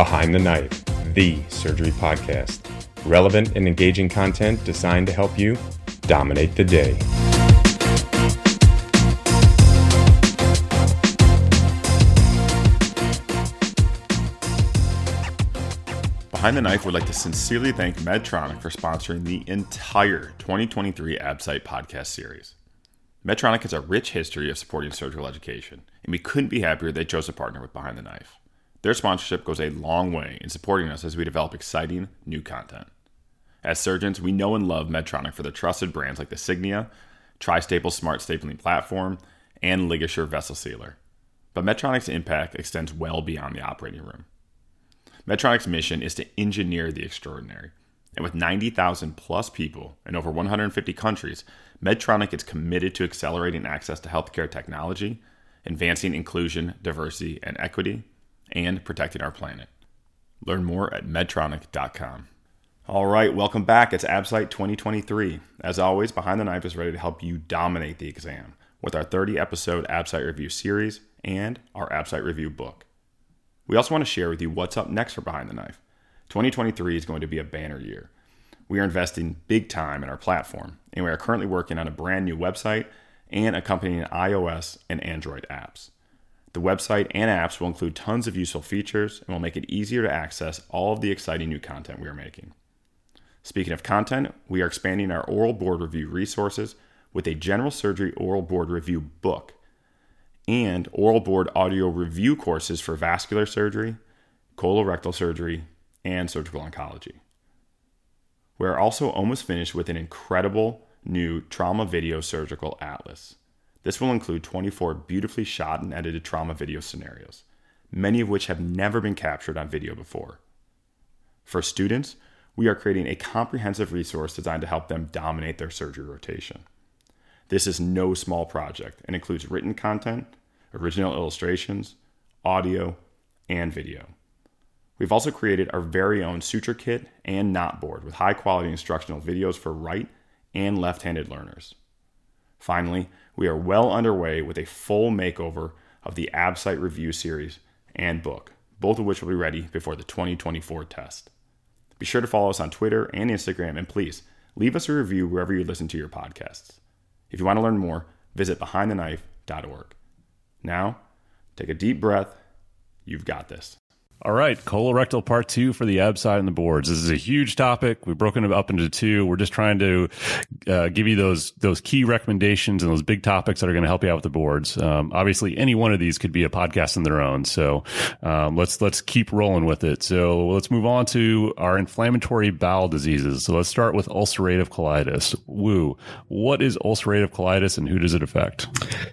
Behind the Knife, the surgery podcast. Relevant and engaging content designed to help you dominate the day. Behind the Knife would like to sincerely thank Medtronic for sponsoring the entire 2023 ABSITE podcast series. Medtronic has a rich history of supporting surgical education, and we couldn't be happier they chose to partner with Behind the Knife. Their sponsorship goes a long way in supporting us as we develop exciting new content. As surgeons, we know and love Medtronic for their trusted brands like the Signia, Tri-Staple Smart Stapling Platform, and Ligasure Vessel Sealer. But Medtronic's impact extends well beyond the operating room. Medtronic's mission is to engineer the extraordinary. And with 90,000 plus people in over 150 countries, Medtronic is committed to accelerating access to healthcare technology, advancing inclusion, diversity, and equity, and protecting our planet. Learn more at medtronic.com. All right, welcome back. It's ABSITE 2023. As always, Behind the Knife is ready to help you dominate the exam with our 30-episode ABSITE Review series and our ABSITE Review book. We also want to share with you what's up next for Behind the Knife. 2023 is going to be a banner year. We are investing big time in our platform, and we are currently working on a brand new website and accompanying iOS and Android apps. The website and apps will include tons of useful features and will make it easier to access all of the exciting new content we are making. Speaking of content, we are expanding our oral board review resources with a general surgery oral board review book, and oral board audio review courses for vascular surgery, colorectal surgery, and surgical oncology. We're also almost finished with an incredible new trauma video surgical atlas. This will include 24 beautifully shot and edited trauma video scenarios, many of which have never been captured on video before. For students, we are creating a comprehensive resource designed to help them dominate their surgery rotation. This is no small project and includes written content, original illustrations, audio, and video. We've also created our very own suture kit and knot board with high-quality instructional videos for right and left-handed learners. Finally, we are well underway with a full makeover of the ABSITE Review series and book, both of which will be ready before the 2024 test. Be sure to follow us on Twitter and Instagram, and please leave us a review wherever you listen to your podcasts. If you want to learn more, visit behindtheknife.org. Now, take a deep breath. You've got this. All right, colorectal part 2 for the ABSITE and the boards. This is a huge topic. We've broken it up into 2. We're just trying to give you those key recommendations and those big topics that are going to help you out with the boards. Obviously, any one of these could be a podcast on their own. So let's keep rolling with it. So let's move on to our inflammatory bowel diseases. So let's start with ulcerative colitis. Woo. What is ulcerative colitis and who does it affect?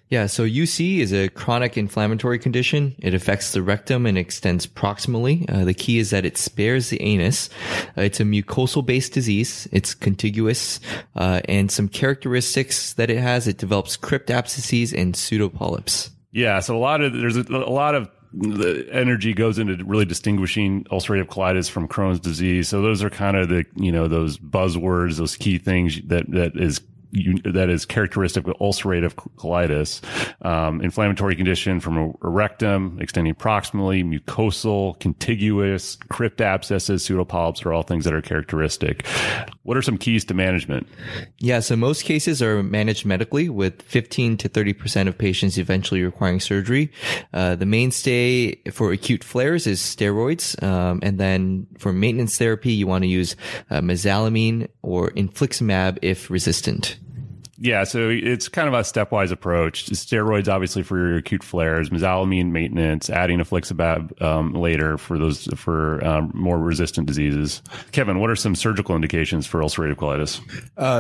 Yeah, so UC is a chronic inflammatory condition. It affects the rectum and extends proximally. The key is that it spares the anus. It's a mucosal-based disease. It's contiguous. And some characteristics that it has, it develops crypt abscesses and pseudopolyps. Yeah, so there's a lot of the energy goes into really distinguishing ulcerative colitis from Crohn's disease. So those are kind of the, those buzzwords, those key things that is characteristic of ulcerative colitis, inflammatory condition from a rectum, extending proximally, mucosal, contiguous, crypt abscesses, pseudopolyps are all things that are characteristic. What are some keys to management? Yeah, so most cases are managed medically with 15 to 30% of patients eventually requiring surgery. The mainstay for acute flares is steroids. And then for maintenance therapy, you want to use mesalamine or infliximab if resistant. Yeah, so it's kind of a stepwise approach. Steroids, obviously, for your acute flares, mesalamine maintenance, adding infliximab later for more resistant diseases. Kevin, what are some surgical indications for ulcerative colitis?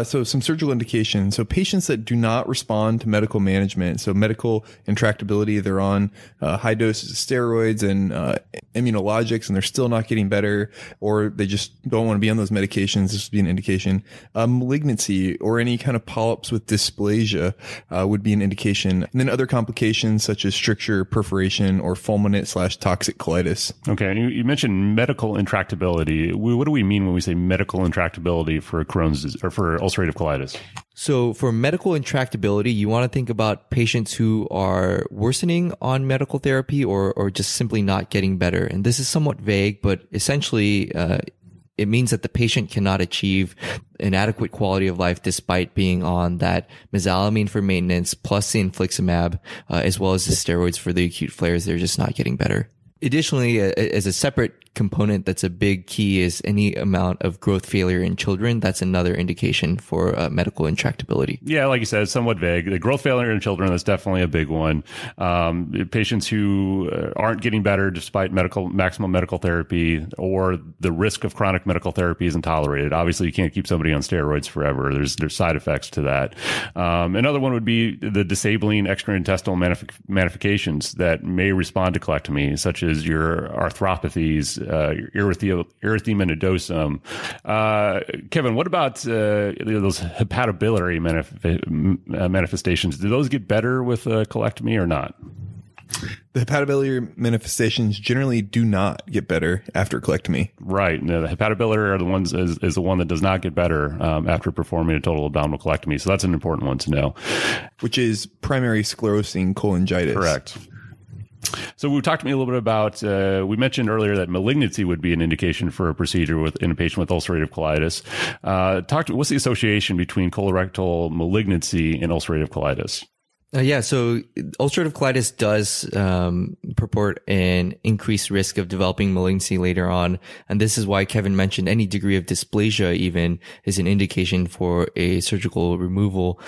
So some surgical indications. So patients that do not respond to medical management, so medical intractability, they're on high doses of steroids and immunologics, and they're still not getting better, or they just don't want to be on those medications. This would be an indication. Malignancy or any kind of polyps helps with dysplasia would be an indication. And then other complications such as stricture, perforation, or fulminant/toxic colitis. Okay. And you mentioned medical intractability. What do we mean when we say medical intractability for Crohn's disease or for ulcerative colitis? So for medical intractability, you want to think about patients who are worsening on medical therapy or just simply not getting better. And this is somewhat vague, but essentially, it means that the patient cannot achieve an adequate quality of life despite being on that mesalamine for maintenance plus the infliximab, as well as the steroids for the acute flares. They're just not getting better. Additionally, as a separate component that's a big key is any amount of growth failure in children. That's another indication for medical intractability. Yeah, like you said, it's somewhat vague. The growth failure in children, that's definitely a big one. Patients who aren't getting better despite maximal medical therapy, or the risk of chronic medical therapy isn't tolerated. Obviously, you can't keep somebody on steroids forever. There's side effects to that. Another one would be the disabling extraintestinal manifestations that may respond to colectomy, such as your arthropathies, erythema nodosum. Kevin, what about those hepatobiliary manifestations? Do those get better with colectomy or not? The hepatobiliary manifestations generally do not get better after colectomy. Right. No, the hepatobiliary are the ones is the one that does not get better after performing a total abdominal colectomy. So that's an important one to know. Which is primary sclerosing cholangitis. Correct. So we talked to me a little bit about, we mentioned earlier that malignancy would be an indication for a procedure in a patient with ulcerative colitis. What's the association between colorectal malignancy and ulcerative colitis? So ulcerative colitis does purport an increased risk of developing malignancy later on. And this is why Kevin mentioned any degree of dysplasia even is an indication for a surgical removal.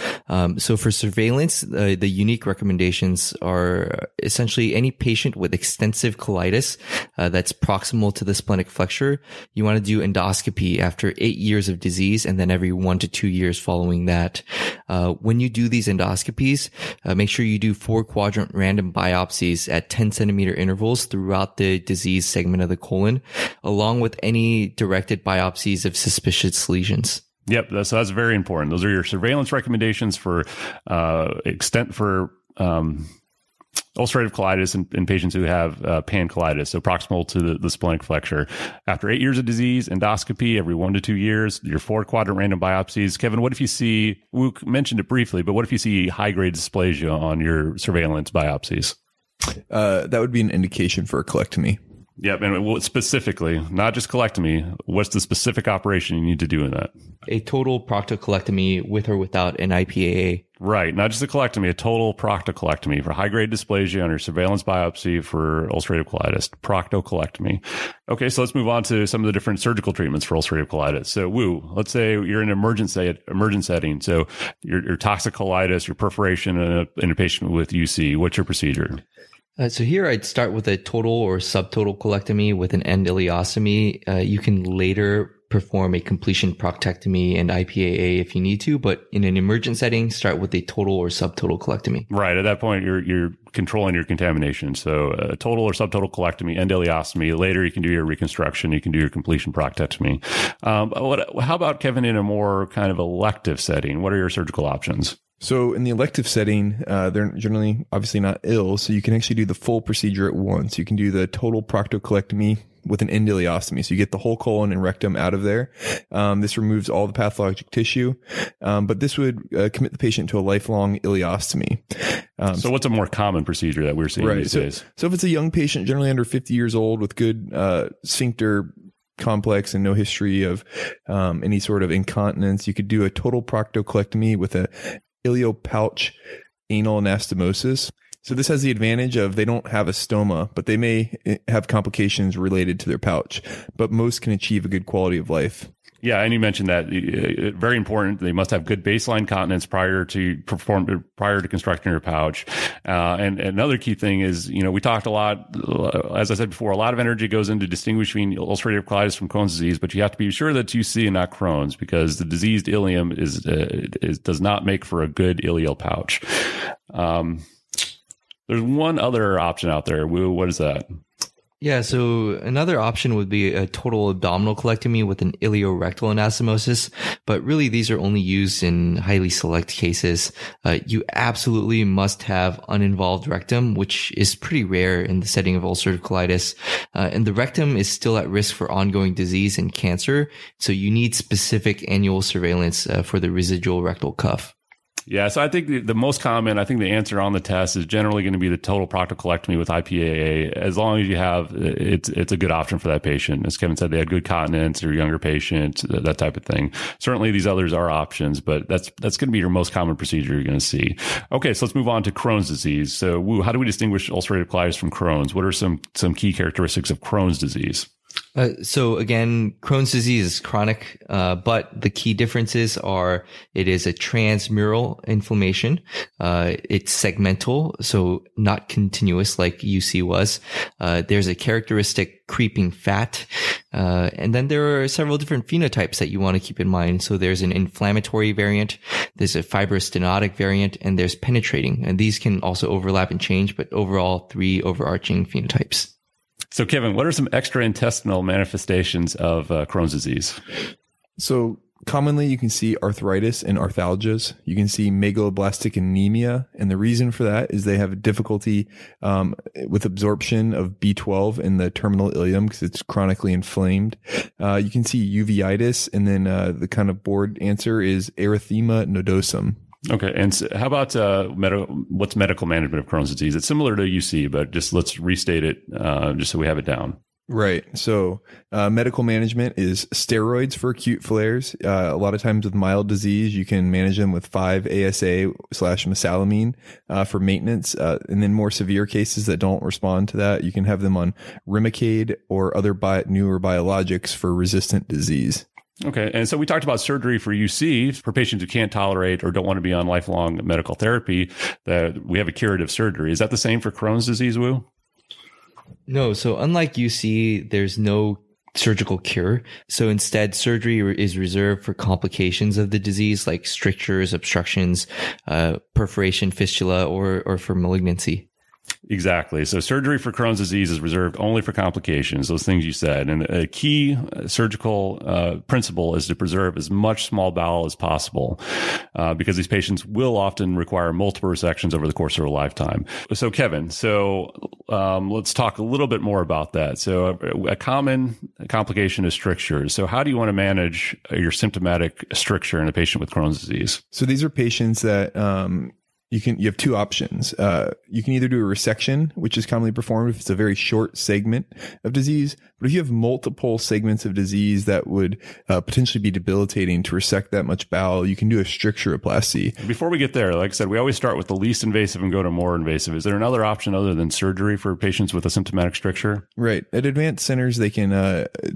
So for surveillance, the unique recommendations are essentially any patient with extensive colitis that's proximal to the splenic flexure. You want to do endoscopy after 8 years of disease and then every 1 to 2 years following that. When you do these endoscopies, make sure you do 4 quadrant random biopsies at 10 centimeter intervals throughout the disease segment of the colon, along with any directed biopsies of suspicious lesions. Yep, that's very important. Those are your surveillance recommendations for ulcerative colitis in patients who have pancolitis, so proximal to the splenic flexure. After 8 years of disease, endoscopy every 1 to 2 years, your 4 quadrant random biopsies. Kevin, what if you see, we mentioned it briefly, but what if you see high-grade dysplasia on your surveillance biopsies? That would be an indication for a colectomy. Yep, and specifically, not just colectomy, what's the specific operation you need to do in that? A total proctocolectomy with or without an IPAA. Right, not just a colectomy, a total proctocolectomy for high-grade dysplasia under surveillance biopsy for ulcerative colitis, proctocolectomy. Okay, so let's move on to some of the different surgical treatments for ulcerative colitis. So, let's say you're in an emergent setting. So, your toxic colitis, your perforation in a patient with UC, what's your procedure? So here I'd start with a total or subtotal colectomy with an end ileostomy. You can later perform a completion proctectomy and IPAA if you need to, but in an emergent setting, start with a total or subtotal colectomy. Right. At that point, you're controlling your contamination. So a total or subtotal colectomy, end ileostomy. Later, you can do your reconstruction. You can do your completion proctectomy. How about, Kevin, in a more kind of elective setting? What are your surgical options? So in the elective setting, they're generally obviously not ill, so you can actually do the full procedure at once. You can do the total proctocolectomy with an end ileostomy. So you get the whole colon and rectum out of there. This removes all the pathologic tissue, but this would commit the patient to a lifelong ileostomy. So what's a more common procedure that we're seeing these days? So if it's a young patient, generally under 50 years old with good sphincter complex and no history of any sort of incontinence, you could do a total proctocolectomy with a ileopouch anal anastomosis. So this has the advantage of they don't have a stoma, but they may have complications related to their pouch, but most can achieve a good quality of life. Yeah, and you mentioned that very important. They must have good baseline continence prior to constructing your pouch. And another key thing is, we talked a lot, as I said before, a lot of energy goes into distinguishing ulcerative colitis from Crohn's disease, but you have to be sure that you see and not Crohn's, because the diseased ileum does not make for a good ileal pouch. There's one other option out there. What is that? Yeah, so another option would be a total abdominal colectomy with an iliorectal anastomosis, but really these are only used in highly select cases. You absolutely must have uninvolved rectum, which is pretty rare in the setting of ulcerative colitis. And the rectum is still at risk for ongoing disease and cancer, so you need specific annual surveillance for the residual rectal cuff. Yeah, so I think the most common, I think the answer on the test is generally going to be the total proctocolectomy with IPAA. As long as you have, it's a good option for that patient. As Kevin said, they had good continence or younger patient, that type of thing. Certainly these others are options, but that's going to be your most common procedure you're going to see. Okay, so let's move on to Crohn's disease. So Wu, how do we distinguish ulcerative colitis from Crohn's? What are some key characteristics of Crohn's disease? So again, Crohn's disease is chronic, but the key differences are it is a transmural inflammation. It's segmental, so not continuous like UC was. There's a characteristic creeping fat. And then there are several different phenotypes that you want to keep in mind. So there's an inflammatory variant, there's a fibrostenotic variant, and there's penetrating. And these can also overlap and change, but overall 3 overarching phenotypes. So, Kevin, what are some extraintestinal manifestations of Crohn's disease? So, commonly you can see arthritis and arthalgias. You can see megaloblastic anemia. And the reason for that is they have difficulty with absorption of B12 in the terminal ileum because it's chronically inflamed. You can see uveitis. And then the kind of board answer is erythema nodosum. Okay. And so how about what's medical management of Crohn's disease? It's similar to UC, but just let's restate it just so we have it down. Right. So medical management is steroids for acute flares. A lot of times with mild disease, you can manage them with 5-ASA/mesalamine for maintenance. And then more severe cases that don't respond to that, you can have them on Remicade or other newer biologics for resistant disease. Okay. And so we talked about surgery for UC for patients who can't tolerate or don't want to be on lifelong medical therapy, that we have a curative surgery. Is that the same for Crohn's disease, Wu? No. So unlike UC, there's no surgical cure. So instead, surgery is reserved for complications of the disease like strictures, obstructions, perforation, fistula, or for malignancy. Exactly. So surgery for Crohn's disease is reserved only for complications, those things you said. And a key surgical principle is to preserve as much small bowel as possible because these patients will often require multiple resections over the course of a lifetime. So, Kevin, let's talk a little bit more about that. So a common complication is strictures. So how do you want to manage your symptomatic stricture in a patient with Crohn's disease? So these are patients that... you have 2 options. You can either do a resection, which is commonly performed if it's a very short segment of disease. But if you have multiple segments of disease that would potentially be debilitating to resect that much bowel, you can do a stricturoplasty. Before we get there, like I said, we always start with the least invasive and go to more invasive. Is there another option other than surgery for patients with a symptomatic stricture? Right. At advanced centers, they can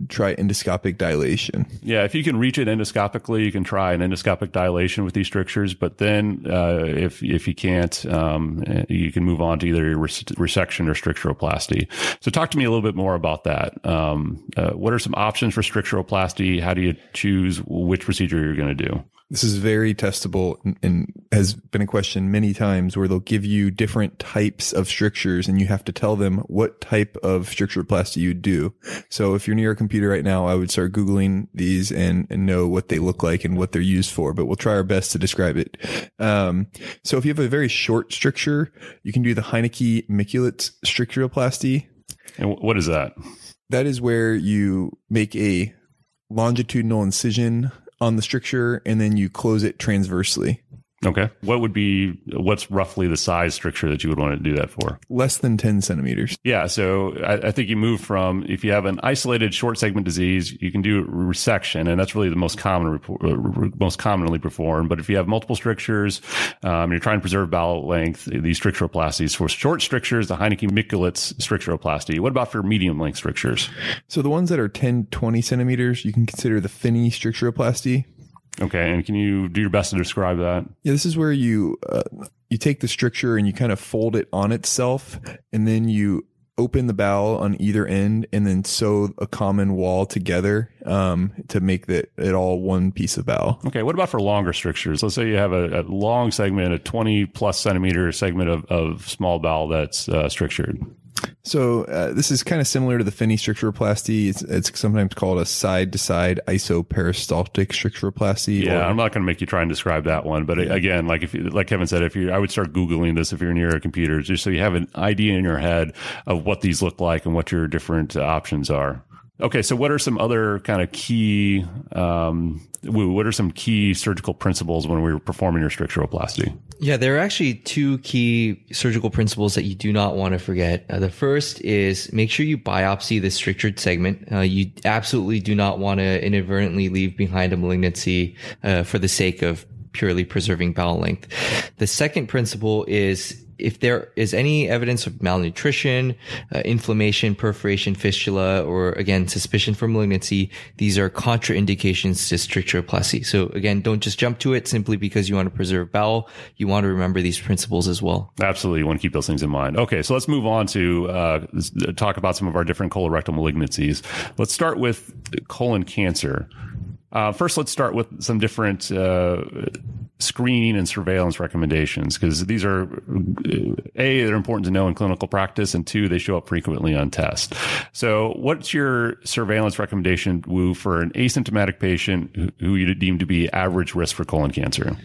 try endoscopic dilation. Yeah. If you can reach it endoscopically, you can try an endoscopic dilation with these strictures. But then if you can't, you can move on to either your resection or stricturoplasty. So talk to me a little bit more about that. What are some options for stricturoplasty? How do you choose which procedure you're going to do? This is very testable and has been a question many times where they'll give you different types of strictures and you have to tell them what type of stricturoplasty you do. So if you're near a computer right now, I would start Googling these and know what they look like and what they're used for, but we'll try our best to describe it. So if you have a very short stricture, you can do the Heinecke-Mikulicz stricturoplasty. And what is that? That is where you make a longitudinal incision on the stricture and then you close it transversely. Okay. What's roughly the size stricture that you would want to do that for? Less than 10 centimeters. Yeah. So I think you move from, if you have an isolated short segment disease, you can do resection, and that's really the most commonly performed. But if you have multiple strictures, you're trying to preserve bowel length, these stricturoplasties. For short strictures, the Heinecke-Mikulicz stricturoplasty. What about for medium length strictures? So the ones that are 10, 20 centimeters, you can consider the Finney stricturoplasty. Okay, and can you do your best to describe that? Yeah, this is where you take the stricture and you kind of fold it on itself, and then you open the bowel on either end and then sew a common wall together to make it all one piece of bowel. Okay, what about for longer strictures? Let's say you have a long segment, a 20-plus centimeter segment of small bowel that's strictured. So this is kind of similar to the Finney stricturoplasty. It's sometimes called a side-to-side isoperistaltic stricturoplasty. Yeah, I'm not going to make you try and describe that one. But again, like Kevin said, I would start Googling this if you're near a computer, just so you have an idea in your head of what these look like and what your different options are. Okay, so what are some other kind of key? What are some key surgical principles when we're performing your stricturoplasty? Yeah, there are actually two key surgical principles that you do not want to forget. The first is make sure you biopsy the strictured segment. You absolutely do not want to inadvertently leave behind a malignancy for the sake of purely preserving bowel length. The second principle is if there is any evidence of malnutrition, inflammation, perforation, fistula, or again, suspicion for malignancy, these are contraindications to stricturoplasty. So again, don't just jump to it simply because you want to preserve bowel. You want to remember these principles as well. Absolutely. You want to keep those things in mind. Okay. So let's move on to talk about some of our different colorectal malignancies. Let's start with colon cancer. First, let's start with some different screening and surveillance recommendations, because these are, A, they're important to know in clinical practice, and two, they show up frequently on tests. So what's your surveillance recommendation, Wu, for an asymptomatic patient who you deem to be average risk for colon cancer?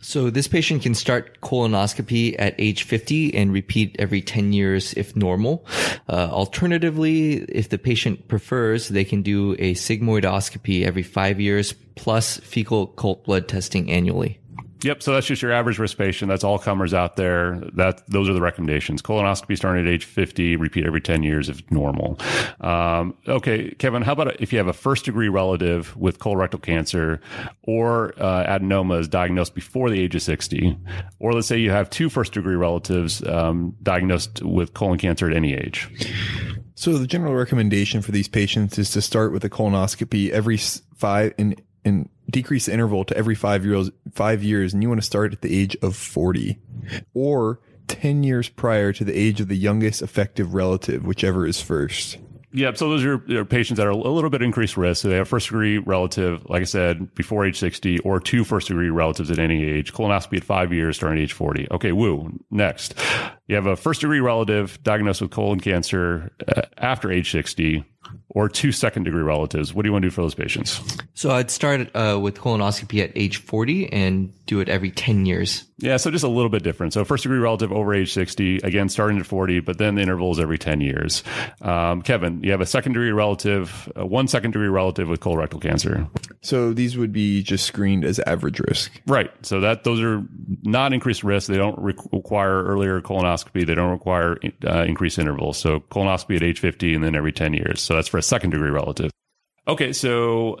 So this patient can start colonoscopy at age 50 and repeat every 10 years if normal. Alternatively, if the patient prefers, they can do a sigmoidoscopy every 5 years plus fecal occult blood testing annually. Yep. So that's just your average risk patient. That's all comers out there. Those are the recommendations. Colonoscopy starting at age 50, repeat every 10 years if normal. Okay, Kevin, how about if you have a first degree relative with colorectal cancer or adenomas diagnosed before the age of 60, or let's say you have two first degree relatives diagnosed with colon cancer at any age? So the general recommendation for these patients is to start with a colonoscopy every and decrease the interval to every 5 years, and you want to start at the age of 40 or 10 years prior to the age of the youngest effective relative, whichever is first. Yeah, so those are patients that are a little bit increased risk. So they have first-degree relative, like I said, before age 60, or two first-degree relatives at any age. Colonoscopy at 5 years, starting at age 40. Okay, Wu, next. You have a first-degree relative diagnosed with colon cancer after age 60, or two second-degree relatives. What do you want to do for those patients? So I'd start with colonoscopy at age 40 and do it every 10 years. Yeah, so just a little bit different. So first-degree relative over age 60, again, starting at 40, but then the interval is every 10 years. Kevin, you have a second-degree relative, one second-degree relative with colorectal cancer. So these would be just screened as average risk. Right. So those are not increased risk. They don't require earlier colonoscopy. They don't require increased intervals. So colonoscopy at age 50 and then every 10 years. So that's for a second degree relative. Okay, so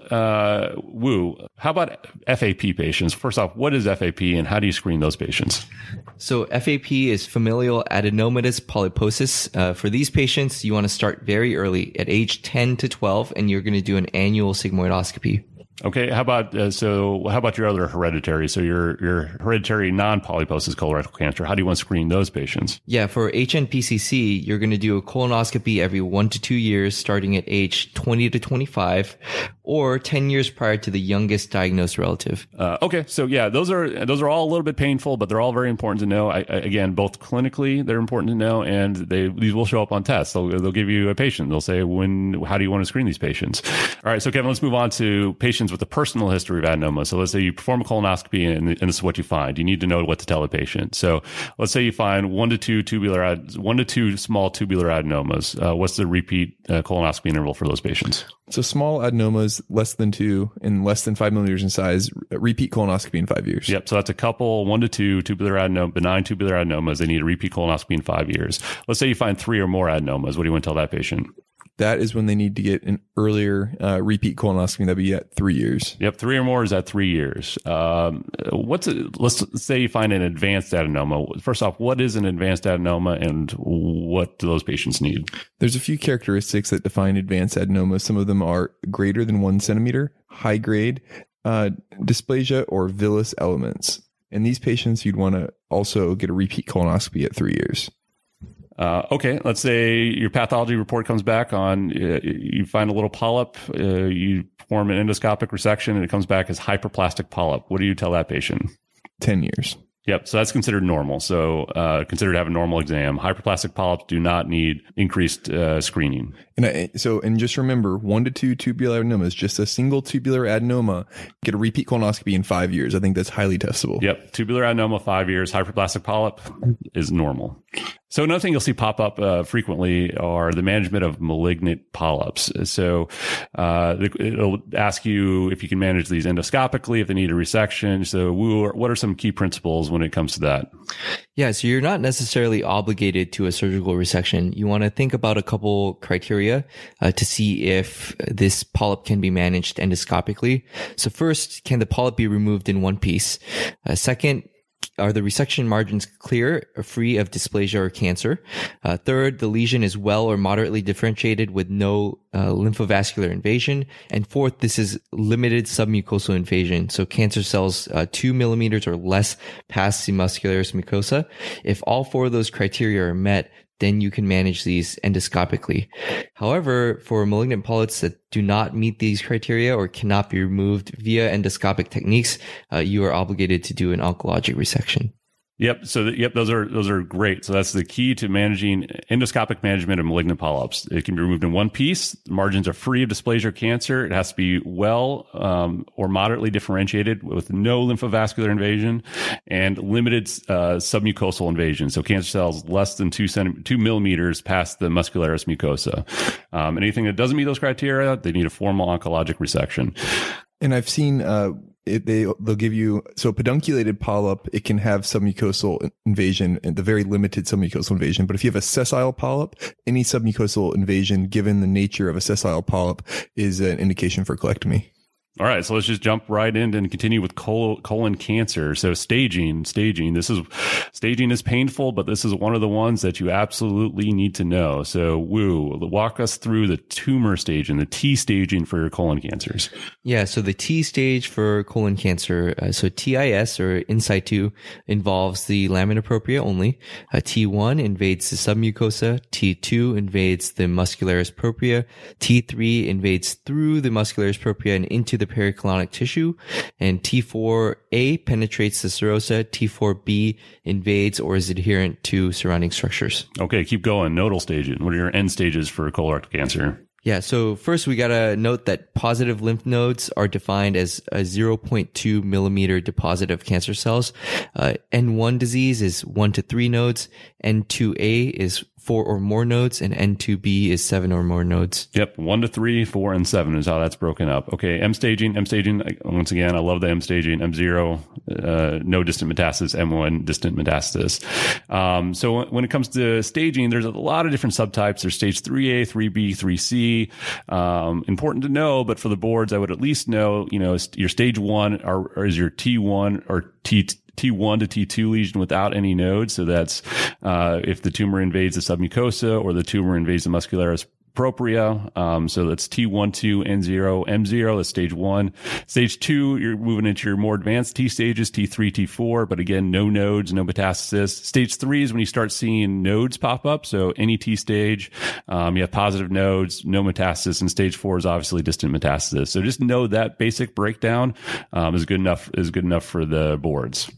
Wu, how about FAP patients? First off, what is FAP and how do you screen those patients? So FAP is familial adenomatous polyposis. For these patients, you want to start very early at age 10 to 12, and you're going to do an annual sigmoidoscopy. Okay, how about your other hereditary? So your hereditary non-polyposis colorectal cancer, how do you want to screen those patients? Yeah, for HNPCC, you're going to do a colonoscopy every 1 to 2 years, starting at age 20 to 25, or 10 years prior to the youngest diagnosed relative. Okay, so yeah, those are all a little bit painful, but they're all very important to know. Again, both clinically, they're important to know, and these will show up on tests. They'll give you a patient. They'll say, how do you want to screen these patients? All right, so Kevin, let's move on to patients with a personal history of adenoma. So let's say you perform a colonoscopy and this is what you find. You need to know what to tell the patient. So let's say you find one to two small tubular adenomas. What's the repeat colonoscopy interval for those patients? So small adenomas, less than 2 and less than 5 millimeters in size, repeat colonoscopy in 5 years. Yep. So that's a couple, 1 to 2 tubular adenoma, benign tubular adenomas. They need a repeat colonoscopy in 5 years. Let's say you find 3 or more adenomas. What do you want to tell that patient? That is when they need to get an earlier repeat colonoscopy. That'd be at 3 years. Yep, 3 or more is at 3 years. Let's say you find an advanced adenoma. First off, what is an advanced adenoma, and what do those patients need? There's a few characteristics that define advanced adenoma. Some of them are greater than 1 centimeter, high grade, dysplasia, or villous elements. And these patients, you'd want to also get a repeat colonoscopy at 3 years. Okay, let's say your pathology report comes back on, you find a little polyp, you perform an endoscopic resection, and it comes back as hyperplastic polyp. What do you tell that patient? 10 years. Yep. So that's considered normal. So considered to have a normal exam. Hyperplastic polyps do not need increased screening. And so just remember, 1 to 2 tubular adenomas, just a single tubular adenoma, get a repeat colonoscopy in 5 years. I think that's highly testable. Yep. Tubular adenoma, 5 years. Hyperplastic polyp is normal. So another thing you'll see pop up frequently are the management of malignant polyps. So it'll ask you if you can manage these endoscopically, if they need a resection. So what are some key principles when it comes to that? Yeah, so you're not necessarily obligated to a surgical resection. You want to think about a couple criteria to see if this polyp can be managed endoscopically. So first, can the polyp be removed in one piece? Second, are the resection margins clear, or free of dysplasia or cancer? Third, the lesion is well or moderately differentiated with no lymphovascular invasion. And fourth, this is limited submucosal invasion. So cancer cells 2 millimeters or less past the muscularis mucosa. If all four of those criteria are met, then you can manage these endoscopically. However, for malignant polyps that do not meet these criteria or cannot be removed via endoscopic techniques, you are obligated to do an oncologic resection. Yep. So those are great. So that's the key to managing endoscopic management of malignant polyps. It can be removed in one piece. The margins are free of dysplasia or cancer. It has to be well or moderately differentiated with no lymphovascular invasion and limited submucosal invasion. So cancer cells less than 2 millimeters past the muscularis mucosa. Anything that doesn't meet those criteria, they need a formal oncologic resection. And I've seen they'll give you, so pedunculated polyp, it can have submucosal invasion, and the very limited submucosal invasion. But if you have a sessile polyp, any submucosal invasion, given the nature of a sessile polyp, is an indication for colectomy. All right, so let's just jump right in and continue with colon cancer. So staging. Staging is painful, but this is one of the ones that you absolutely need to know. So, Wu, walk us through the tumor staging, the T staging for your colon cancers. Yeah, so the T stage for colon cancer, so TIS or in situ involves the lamina propria only. T1 invades the submucosa. T2 invades the muscularis propria. T3 invades through the muscularis propria and into the pericolonic tissue, and T4A penetrates the serosa, T4B invades or is adherent to surrounding structures. Okay, keep going. Nodal staging. What are your end stages for colorectal cancer? Yeah, so first we got to note that positive lymph nodes are defined as a 0.2 millimeter deposit of cancer cells. N1 disease is 1 to 3 nodes. N2A is 4 or more nodes, and N2B is 7 or more nodes. Yep. 1 to 3, 4, and 7 is how that's broken up. Okay. M staging. Once again, I love the M staging. M0, no distant metastasis. M1, distant metastasis. So when it comes to staging, there's a lot of different subtypes. There's stage 3A, 3B, 3C. Important to know, but for the boards, I would at least know, your stage 1 is your T1 or T1 to T2 lesion without any nodes. So that's if the tumor invades the submucosa or the tumor invades the muscularis propria. So that's T1, 2, N0, M0. That's stage 1. Stage 2, you're moving into your more advanced T stages, T3, T4. But again, no nodes, no metastasis. Stage 3 is when you start seeing nodes pop up. So any T stage, you have positive nodes, no metastasis. And stage 4 is obviously distant metastasis. So just know that basic breakdown is good enough for the boards.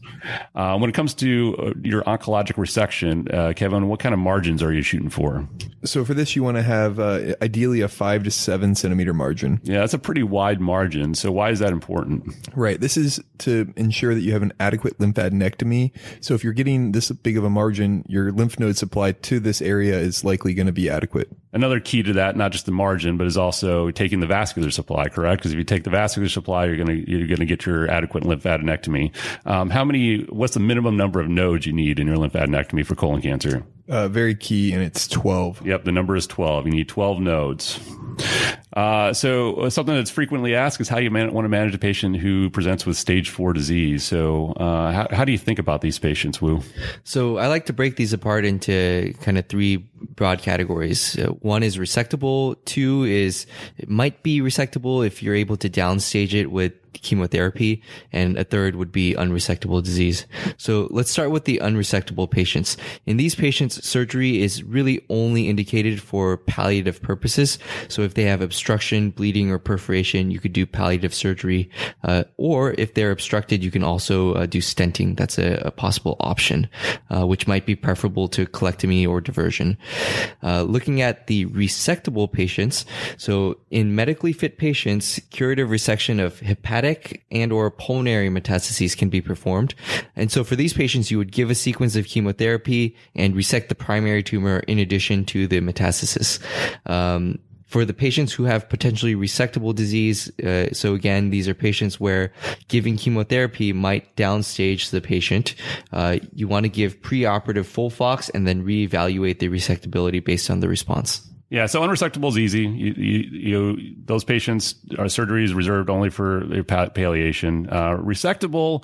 When it comes to your oncologic resection, Kevin, what kind of margins are you shooting for? So for this, you want to have ideally a 5 to 7 centimeter margin. Yeah, that's a pretty wide margin. So why is that important? Right. This is to ensure that you have an adequate lymphadenectomy. So if you're getting this big of a margin, your lymph node supply to this area is likely going to be adequate. Another key to that, not just the margin, but is also taking the vascular supply, correct? Because if you take the vascular supply, you're going to get your adequate lymphadenectomy. What's the minimum number of nodes you need in your lymphadenectomy for colon cancer? Very key, and it's 12. Yep, the number is 12. You need 12 nodes. So something that's frequently asked is how you want to manage a patient who presents with stage 4 disease. So how do you think about these patients, Wu? So I like to break these apart into kind of 3 broad categories. 1 is resectable. 2 is it might be resectable if you're able to downstage it with chemotherapy, and a third would be unresectable disease. So let's start with the unresectable patients. In these patients, surgery is really only indicated for palliative purposes. So if they have obstruction, bleeding, or perforation, you could do palliative surgery. Or if they're obstructed, you can also do stenting. That's a possible option, which might be preferable to colectomy or diversion. Looking at the resectable patients, so in medically fit patients, curative resection of hepatic and or pulmonary metastases can be performed. And so for these patients, you would give a sequence of chemotherapy and resect the primary tumor in addition to the metastasis. For the patients who have potentially resectable disease, so again, these are patients where giving chemotherapy might downstage the patient. You want to give preoperative FOLFOX and then reevaluate the resectability based on the response. Yeah, so unresectable is easy. You those patients, our surgery is reserved only for their palliation. Resectable,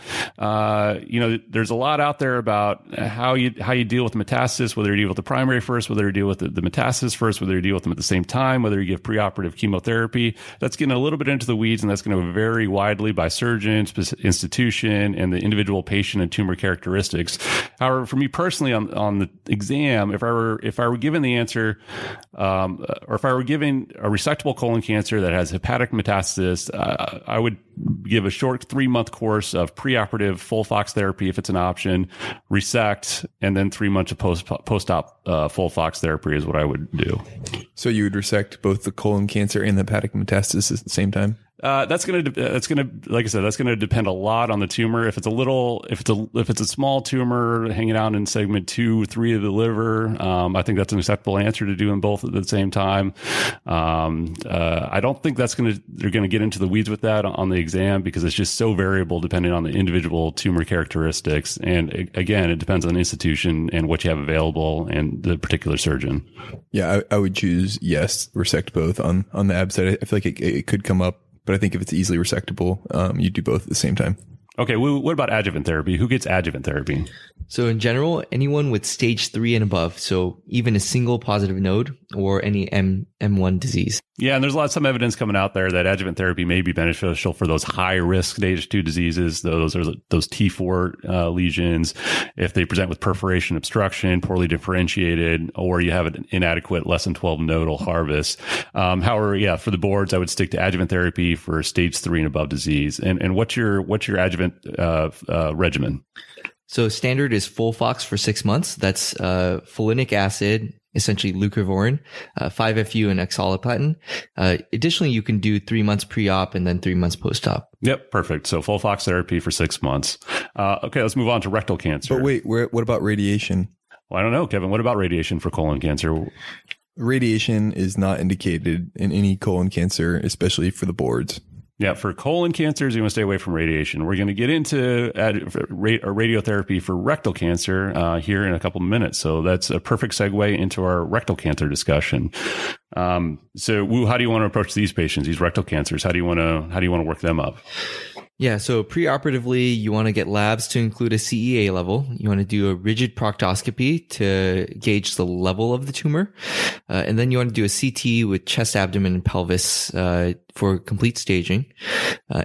there's a lot out there about how you deal with metastasis, whether you deal with the primary first, whether you deal with the metastasis first, whether you deal with them at the same time, whether you give preoperative chemotherapy. That's getting a little bit into the weeds, and that's going to vary widely by surgeon, institution, and the individual patient and tumor characteristics. However, for me personally, on the exam, if I were given the answer, or if I were giving a resectable colon cancer that has hepatic metastasis, I would give a short 3-month course of preoperative FOLFOX therapy if it's an option, resect, and then 3 months of post-op FOLFOX therapy is what I would do. So you would resect both the colon cancer and the hepatic metastasis at the same time? That's going to depend a lot on the tumor. If it's a small tumor hanging out in segment 2, 3 of the liver, I think that's an acceptable answer to do in both at the same time. I don't think they're going to get into the weeds with that on the exam, because it's just so variable depending on the individual tumor characteristics. And again, it depends on the institution and what you have available and the particular surgeon. Yeah, I would choose yes, resect both on the ABSITE. I feel like it could come up. But I think if it's easily resectable, you do both at the same time. Okay, well, what about adjuvant therapy? Who gets adjuvant therapy? So in general, anyone with stage 3 and above, so even a single positive node or any M1 disease. Yeah, and there's some evidence coming out there that adjuvant therapy may be beneficial for those high-risk stage 2 diseases, those T4 lesions, if they present with perforation, obstruction, poorly differentiated, or you have an inadequate less than 12 nodal harvest. However, yeah, for the boards, I would stick to adjuvant therapy for stage 3 and above disease. And what's your adjuvant regimen? So standard is FOLFOX for 6 months. That's folinic acid, essentially leucovorin, 5-FU, and oxaliplatin. Additionally, you can do 3 months pre-op and then 3 months post-op. Yep, perfect. So FOLFOX therapy for 6 months. Okay, let's move on to rectal cancer. But wait, what about radiation? Well, I don't know, Kevin. What about radiation for colon cancer? Radiation is not indicated in any colon cancer, especially for the boards. Yeah, for colon cancers, you want to stay away from radiation. We're going to get into radiotherapy for rectal cancer here in a couple of minutes. So that's a perfect segue into our rectal cancer discussion. So, Wu, how do you want to approach these patients, these rectal cancers? How do you want to work them up? Yeah, so preoperatively, you want to get labs to include a CEA level. You want to do a rigid proctoscopy to gauge the level of the tumor. And then you want to do a CT with chest, abdomen, and pelvis for complete staging.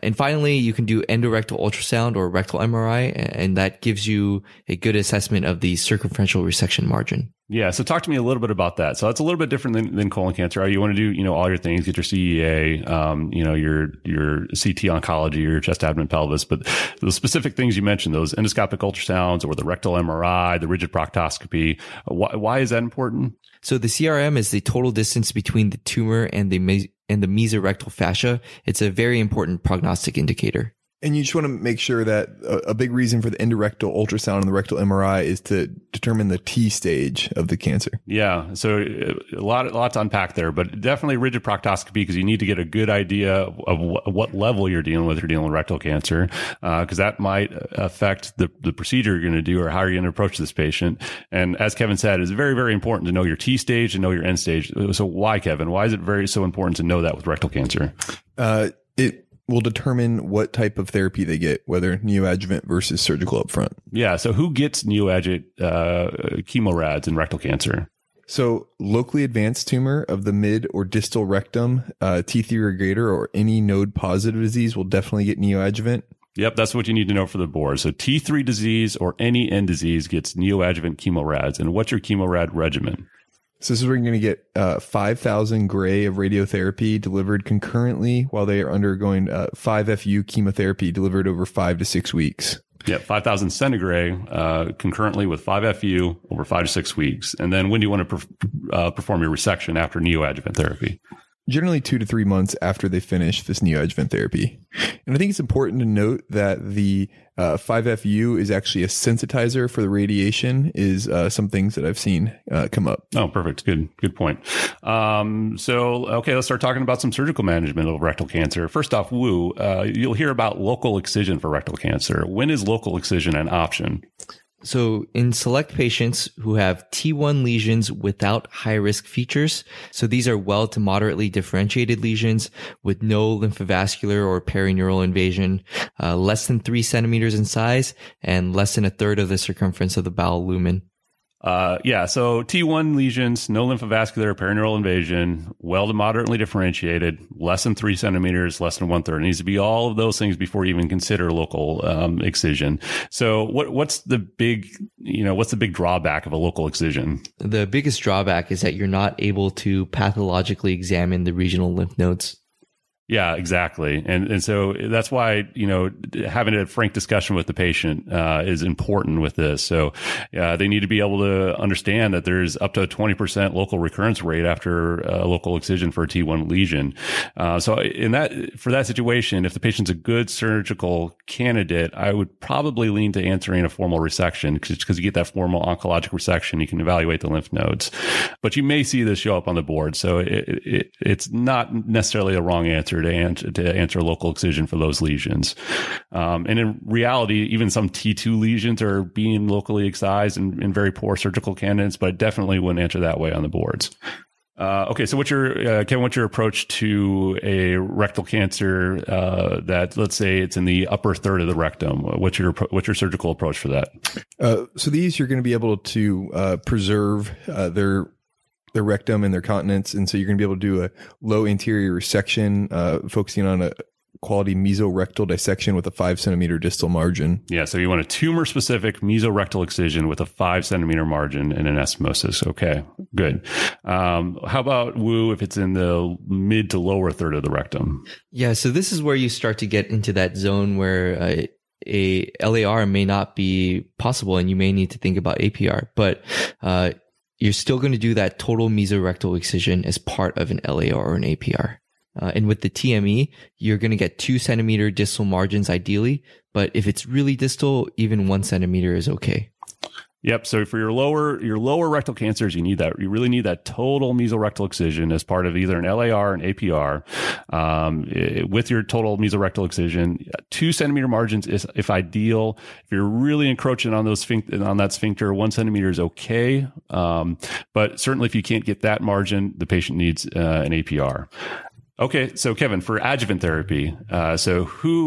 And finally, you can do endorectal ultrasound or rectal MRI, and that gives you a good assessment of the circumferential resection margin. Yeah, so talk to me a little bit about that. So that's a little bit different than colon cancer. You want to do, all your things, get your CEA, your CT oncology, or your chest, abdomen, pelvis, but the specific things you mentioned, those endoscopic ultrasounds or the rectal MRI, the rigid proctoscopy, why is that important? So the CRM is the total distance between the tumor and the mesorectal fascia. It's a very important prognostic indicator. And you just want to make sure that a big reason for the endorectal ultrasound and the rectal MRI is to determine the T stage of the cancer. Yeah. So a lot to unpack there, but definitely rigid proctoscopy, because you need to get a good idea of what level you're dealing with. You're dealing with rectal cancer, because that might affect the procedure you're going to do or how you're going to approach this patient. And as Kevin said, it's very, very important to know your T stage and know your end stage. So why, Kevin? Why is it so important to know that with rectal cancer? It will determine what type of therapy they get, whether neoadjuvant versus surgical upfront. Yeah. So who gets neoadjuvant chemorads in rectal cancer? So locally advanced tumor of the mid or distal rectum, T3 or greater, or any node positive disease will definitely get neoadjuvant. Yep, that's what you need to know for the board. So T3 disease or any end disease gets neoadjuvant chemorads. And what's your chemorad regimen? So this is where you're going to get 5,000 gray of radiotherapy delivered concurrently while they are undergoing 5FU chemotherapy delivered over 5 to 6 weeks. Yeah, 5,000 centigrade concurrently with 5FU over 5 to 6 weeks. And then when do you want to perform your resection after neoadjuvant therapy? Generally 2 to 3 months after they finish this neoadjuvant therapy. And I think it's important to note that the 5FU is actually a sensitizer for the radiation, is some things that I've seen come up. Oh, perfect. Good point. So, okay, let's start talking about some surgical management of rectal cancer. First off, Wu, you'll hear about local excision for rectal cancer. When is local excision an option? So in select patients who have T1 lesions without high-risk features, so these are well to moderately differentiated lesions with no lymphovascular or perineural invasion, less than 3 centimeters in size, and less than a third of the circumference of the bowel lumen. Yeah, so T1 lesions, no lymphovascular or perineural invasion, well to moderately differentiated, less than 3 centimeters, less than 1/3. It needs to be all of those things before you even consider local excision. So what's the big drawback of a local excision? The biggest drawback is that you're not able to pathologically examine the regional lymph nodes. Yeah, exactly. And so that's why, having a frank discussion with the patient is important with this. So they need to be able to understand that there's up to a 20% local recurrence rate after a local excision for a T1 lesion. So for that situation, if the patient's a good surgical candidate, I would probably lean to answering a formal resection because you get that formal oncologic resection. You can evaluate the lymph nodes, but you may see this show up on the board. So it's not necessarily a wrong answer to answer local excision for those lesions. And in reality, even some T2 lesions are being locally excised and very poor surgical candidates, but I definitely wouldn't answer that way on the boards. Okay, so Kevin, what's your approach to a rectal cancer that, let's say, it's in the upper third of the rectum? What's your surgical approach for that? So these, you're going to be able to preserve their rectum and their continence. And so you're going to be able to do a low anterior resection, focusing on a quality mesorectal dissection with a 5 centimeter distal margin. Yeah. So you want a tumor specific mesorectal excision with a 5 centimeter margin and an ethmosis. Okay, good. How about, Wu, if it's in the mid to lower third of the rectum? Yeah. So this is where you start to get into that zone where, a LAR may not be possible and you may need to think about APR, but, you're still going to do that total mesorectal excision as part of an LAR or an APR. And with the TME, you're going to get 2 centimeter distal margins ideally, but if it's really distal, even 1 centimeter is okay. Yep. So for your lower rectal cancers, you really need that total mesorectal excision as part of either an LAR or an APR. With your total mesorectal excision, 2 centimeter margins is if ideal. If you're really encroaching on that sphincter, 1 centimeter is okay. But certainly if you can't get that margin, the patient needs an APR. Okay, so Kevin, for adjuvant therapy, who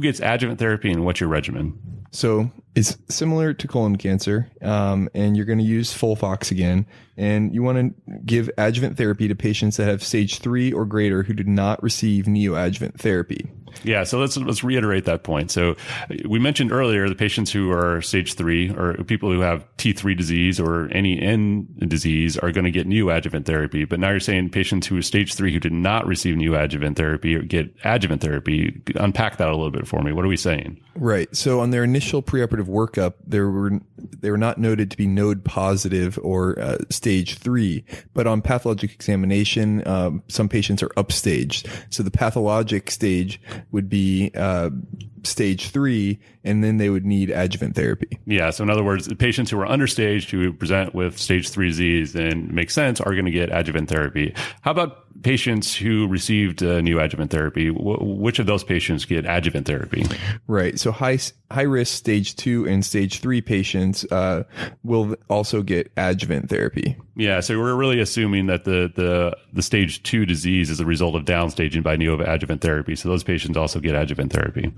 gets adjuvant therapy and what's your regimen? So it's similar to colon cancer, and you're going to use FOLFOX again, and you want to give adjuvant therapy to patients that have stage 3 or greater who did not receive neoadjuvant therapy. Yeah, so let's reiterate that point. So we mentioned earlier the patients who are stage 3 or people who have T3 disease or any end disease are going to get neoadjuvant therapy. But now you're saying patients who are stage 3 who did not receive neoadjuvant therapy or get adjuvant therapy. Unpack that a little bit for me. What are we saying? Right. So on their initial preoperative workup, they were not noted to be node positive or stage 3. But on pathologic examination, some patients are upstaged. So the pathologic stage would be stage 3, and then they would need adjuvant therapy. Yeah. So in other words, the patients who are understaged who present with stage 3 disease, and makes sense, are going to get adjuvant therapy. How about patients who received neoadjuvant therapy, which of those patients get adjuvant therapy? Right. So high risk stage 2 and stage 3 patients will also get adjuvant therapy. Yeah. So we're really assuming that the stage 2 disease is a result of downstaging by neoadjuvant therapy. So those patients also get adjuvant therapy.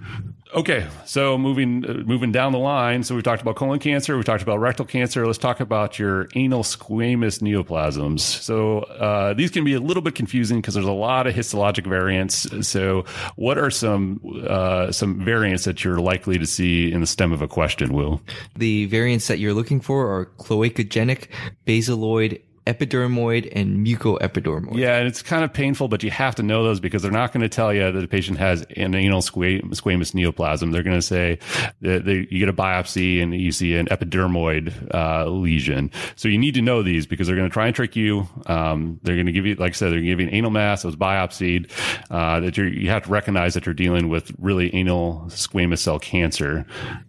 Okay. So moving down the line. So we've talked about colon cancer. We've talked about rectal cancer. Let's talk about your anal squamous neoplasms. So these can be a little bit confusing because there's a lot of histologic variants. So what are some variants that you're likely to see in the stem of a question, Will? The variants that you're looking for are cloacogenic, basaloid, epidermoid, and mucoepidermoid. Yeah, and it's kind of painful, but you have to know those because they're not going to tell you that the patient has an anal squamous neoplasm. They're going to say that you get a biopsy and you see an epidermoid lesion. So you need to know these because they're going to try and trick you. They're going to give you, like I said, they're going to give you an anal mass that was biopsied. That you have to recognize that you're dealing with really anal squamous cell cancer.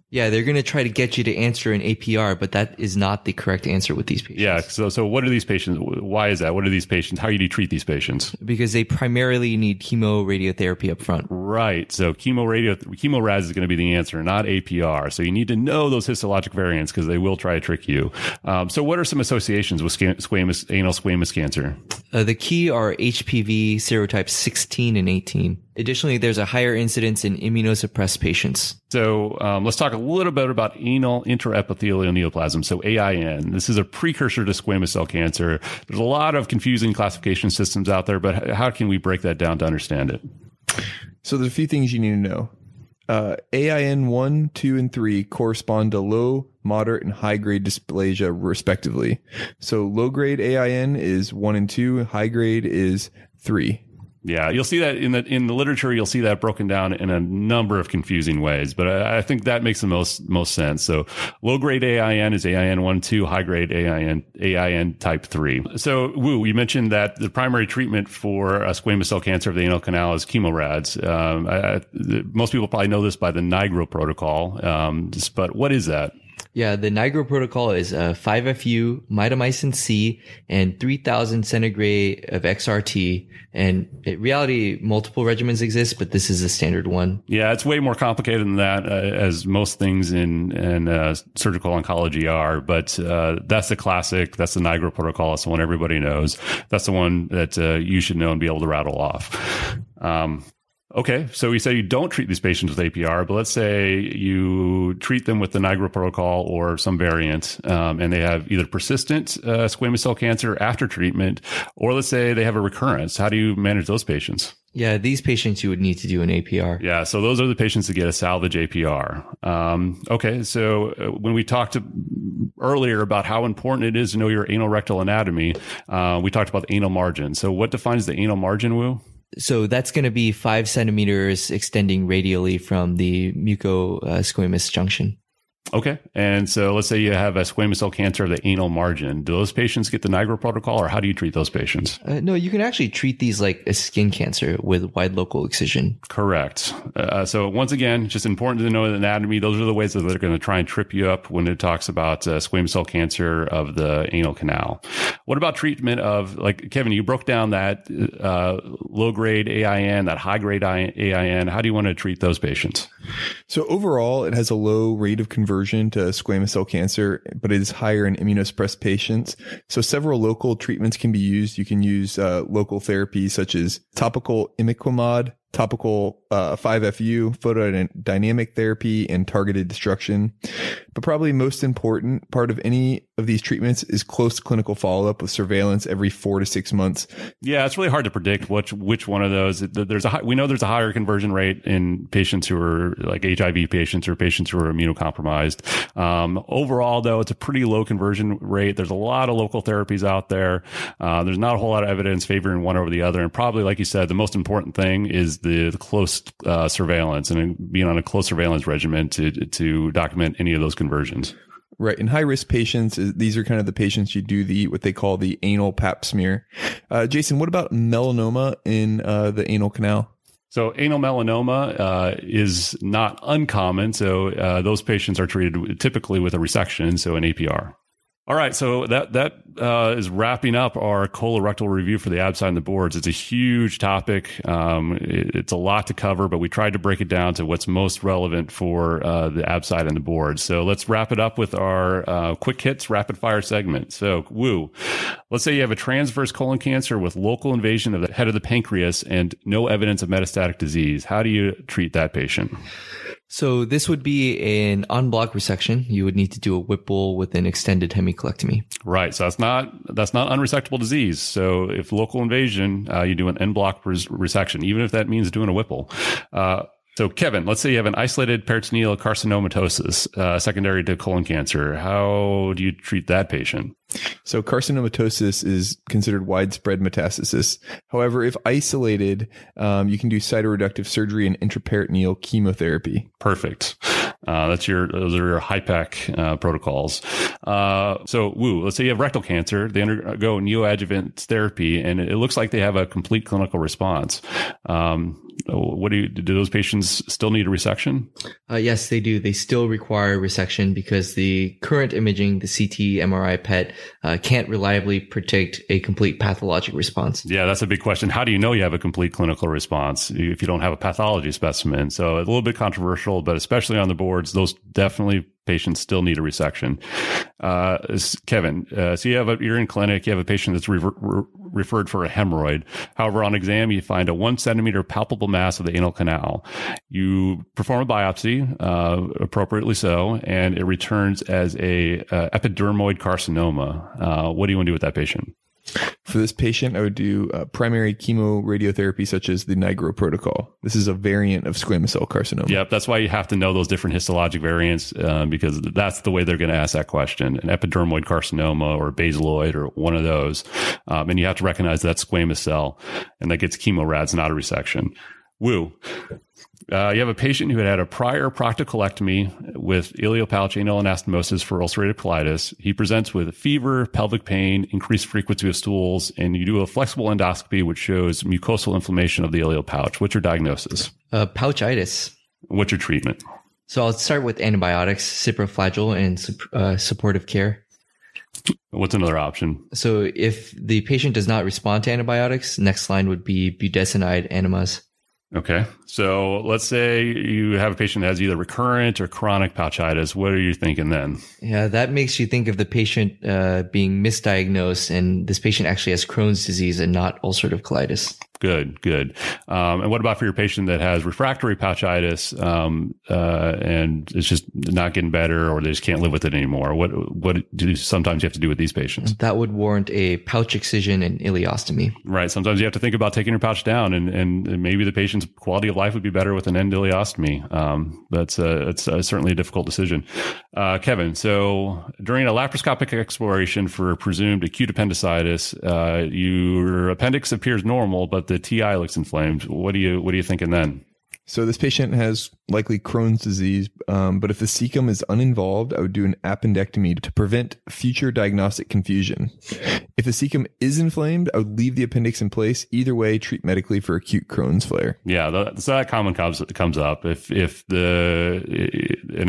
Yeah, they're going to try to get you to answer an APR, but that is not the correct answer with these patients. Yeah, so what are these patients? Why is that? What are these patients? How do you treat these patients? Because they primarily need chemo radiotherapy up front. Right. So chemo-RAS is going to be the answer, not APR. So you need to know those histologic variants because they will try to trick you. So what are some associations with anal squamous cancer? The key are HPV serotypes 16 and 18. Additionally, there's a higher incidence in immunosuppressed patients. So let's talk a little bit about anal intraepithelial neoplasm, so AIN. This is a precursor to squamous cell cancer. There's a lot of confusing classification systems out there, but how can we break that down to understand it? So there's a few things you need to know. AIN 1, 2, and 3 correspond to low, moderate, and high-grade dysplasia, respectively. So low-grade AIN is 1 and 2, high-grade is 3. Yeah, you'll see that in the literature. You'll see that broken down in a number of confusing ways, but I think that makes the most sense. So low grade AIN is AIN 1, 2, high grade AIN type 3. So Wu, you mentioned that the primary treatment for a squamous cell cancer of the anal canal is chemorads. Most people probably know this by the Nigro Protocol, but what is that? Yeah, the Nigro protocol is 5FU, mitomycin C, and 3,000 centigrade of XRT. And in reality, multiple regimens exist, but this is the standard one. Yeah, it's way more complicated than that, as most things in surgical oncology are. But that's the classic. That's the Nigro protocol. That's the one everybody knows. That's the one that you should know and be able to rattle off. Okay, so we say you don't treat these patients with APR, but let's say you treat them with the Nigro protocol or some variant, and they have either persistent squamous cell cancer after treatment, or let's say they have a recurrence. How do you manage those patients? Yeah, these patients you would need to do an APR. Yeah, so those are the patients that get a salvage APR. Okay, so when we talked earlier about how important it is to know your anal rectal anatomy, we talked about the anal margin. So what defines the anal margin, Wu? So that's going to be 5 centimeters extending radially from the mucosquamous junction. Okay. And so let's say you have a squamous cell cancer of the anal margin. Do those patients get the Nigro protocol, or how do you treat those patients? No, you can actually treat these like a skin cancer with wide local excision. Correct. So once again, just important to know the anatomy. Those are the ways that they're going to try and trip you up when it talks about squamous cell cancer of the anal canal. What about treatment of, like, Kevin, you broke down that low-grade AIN, that high-grade AIN. How do you want to treat those patients? So overall, it has a low rate of conversion to squamous cell cancer, but it is higher in immunosuppressed patients. So several local treatments can be used. You can use local therapies such as topical imiquimod, topical 5FU, photodynamic therapy, and targeted destruction. But probably most important part of any of these treatments is close clinical follow-up with surveillance every 4 to 6 months. Yeah, it's really hard to predict which one of those. We know there's a higher conversion rate in patients who are like HIV patients or patients who are immunocompromised. Overall, though, it's a pretty low conversion rate. There's a lot of local therapies out there. There's not a whole lot of evidence favoring one over the other. And probably, like you said, the most important thing is the close surveillance and being on a close surveillance regimen to document any of those conversions. Right. In high-risk patients, these are kind of the patients you do what they call the anal pap smear. Jason, what about melanoma in the anal canal? So anal melanoma is not uncommon. So those patients are treated typically with a resection, so an APR. All right, so that is wrapping up our colorectal review for the ABSITE and the boards. It's a huge topic. It's a lot to cover, but we tried to break it down to what's most relevant for the ABSITE and the boards. So let's wrap it up with our quick hits rapid fire segment. So, Woo, let's say you have a transverse colon cancer with local invasion of the head of the pancreas and no evidence of metastatic disease. How do you treat that patient? So this would be an unblocked resection. You would need to do a Whipple with an extended hemicolectomy. Right. So that's not unresectable disease. So if local invasion, you do an en bloc resection, even if that means doing a Whipple. So Kevin, let's say you have an isolated peritoneal carcinomatosis secondary to colon cancer. How do you treat that patient? So carcinomatosis is considered widespread metastasis. However, if isolated, you can do cytoreductive surgery and intraperitoneal chemotherapy. Perfect. Those are your HIPEC protocols. So Woo, let's say you have rectal cancer. They undergo neoadjuvant therapy, and it looks like they have a complete clinical response. Do those patients still need a resection? Yes, they do. They still require resection because the current imaging, the CT, MRI, PET, can't reliably predict a complete pathologic response. Yeah, that's a big question. How do you know you have a complete clinical response if you don't have a pathology specimen? So a little bit controversial, but especially on the boards, those definitely patients still need a resection. Kevin, so you're in clinic, you have a patient that's referred for a hemorrhoid. However, on exam, you find a 1 centimeter palpable mass of the anal canal. You perform a biopsy, appropriately so, and it returns as a epidermoid carcinoma. What do you want to do with that patient? For this patient, I would do primary chemoradiotherapy, such as the Nigro Protocol. This is a variant of squamous cell carcinoma. Yep, that's why you have to know those different histologic variants, because that's the way they're going to ask that question. An epidermoid carcinoma or basaloid or one of those. And you have to recognize that's squamous cell, and that gets chemorads, not a resection. Woo. You have a patient who had a prior proctocolectomy with ileopalaceanal anastomosis for ulcerative colitis. He presents with fever, pelvic pain, increased frequency of stools, and you do a flexible endoscopy, which shows mucosal inflammation of the ileal pouch. What's your diagnosis? Pouchitis. What's your treatment? So I'll start with antibiotics, ciprofloxacin, and supportive care. What's another option? So if the patient does not respond to antibiotics, next line would be budesonide enemas. Okay. So let's say you have a patient that has either recurrent or chronic pouchitis. What are you thinking then? Yeah, that makes you think of the patient being misdiagnosed, and this patient actually has Crohn's disease and not ulcerative colitis. Good, good. And what about for your patient that has refractory pouchitis and it's just not getting better, or they just can't live with it anymore? What do you sometimes you have to do with these patients? That would warrant a pouch excision and ileostomy. Right. Sometimes you have to think about taking your pouch down, and maybe the patient's quality of life would be better with an endoileostomy. That's certainly a difficult decision. Kevin, so during a laparoscopic exploration for presumed acute appendicitis, your appendix appears normal, but the TI looks inflamed. What are you thinking then? So this patient has likely Crohn's disease, but if the cecum is uninvolved, I would do an appendectomy to prevent future diagnostic confusion. If the cecum is inflamed, I would leave the appendix in place. Either way, treat medically for acute Crohn's flare. Yeah, so that common comes up. And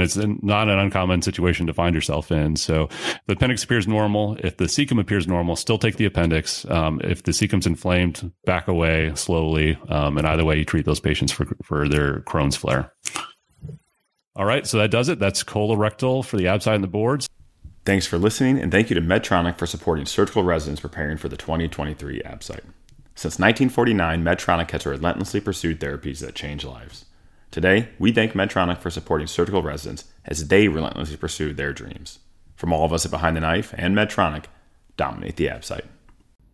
it's not an uncommon situation to find yourself in. So the appendix appears normal. If the cecum appears normal, still take the appendix. If the cecum's inflamed, back away slowly. And either way, you treat those patients for their Crohn's flare. All right, so that does it. That's colorectal for the ABSITE and the boards. Thanks for listening, and thank you to Medtronic for supporting surgical residents preparing for the 2023 ABSITE. Since 1949, Medtronic has relentlessly pursued therapies that change lives. Today, we thank Medtronic for supporting surgical residents as they relentlessly pursue their dreams. From all of us at Behind the Knife and Medtronic, dominate the ABSITE.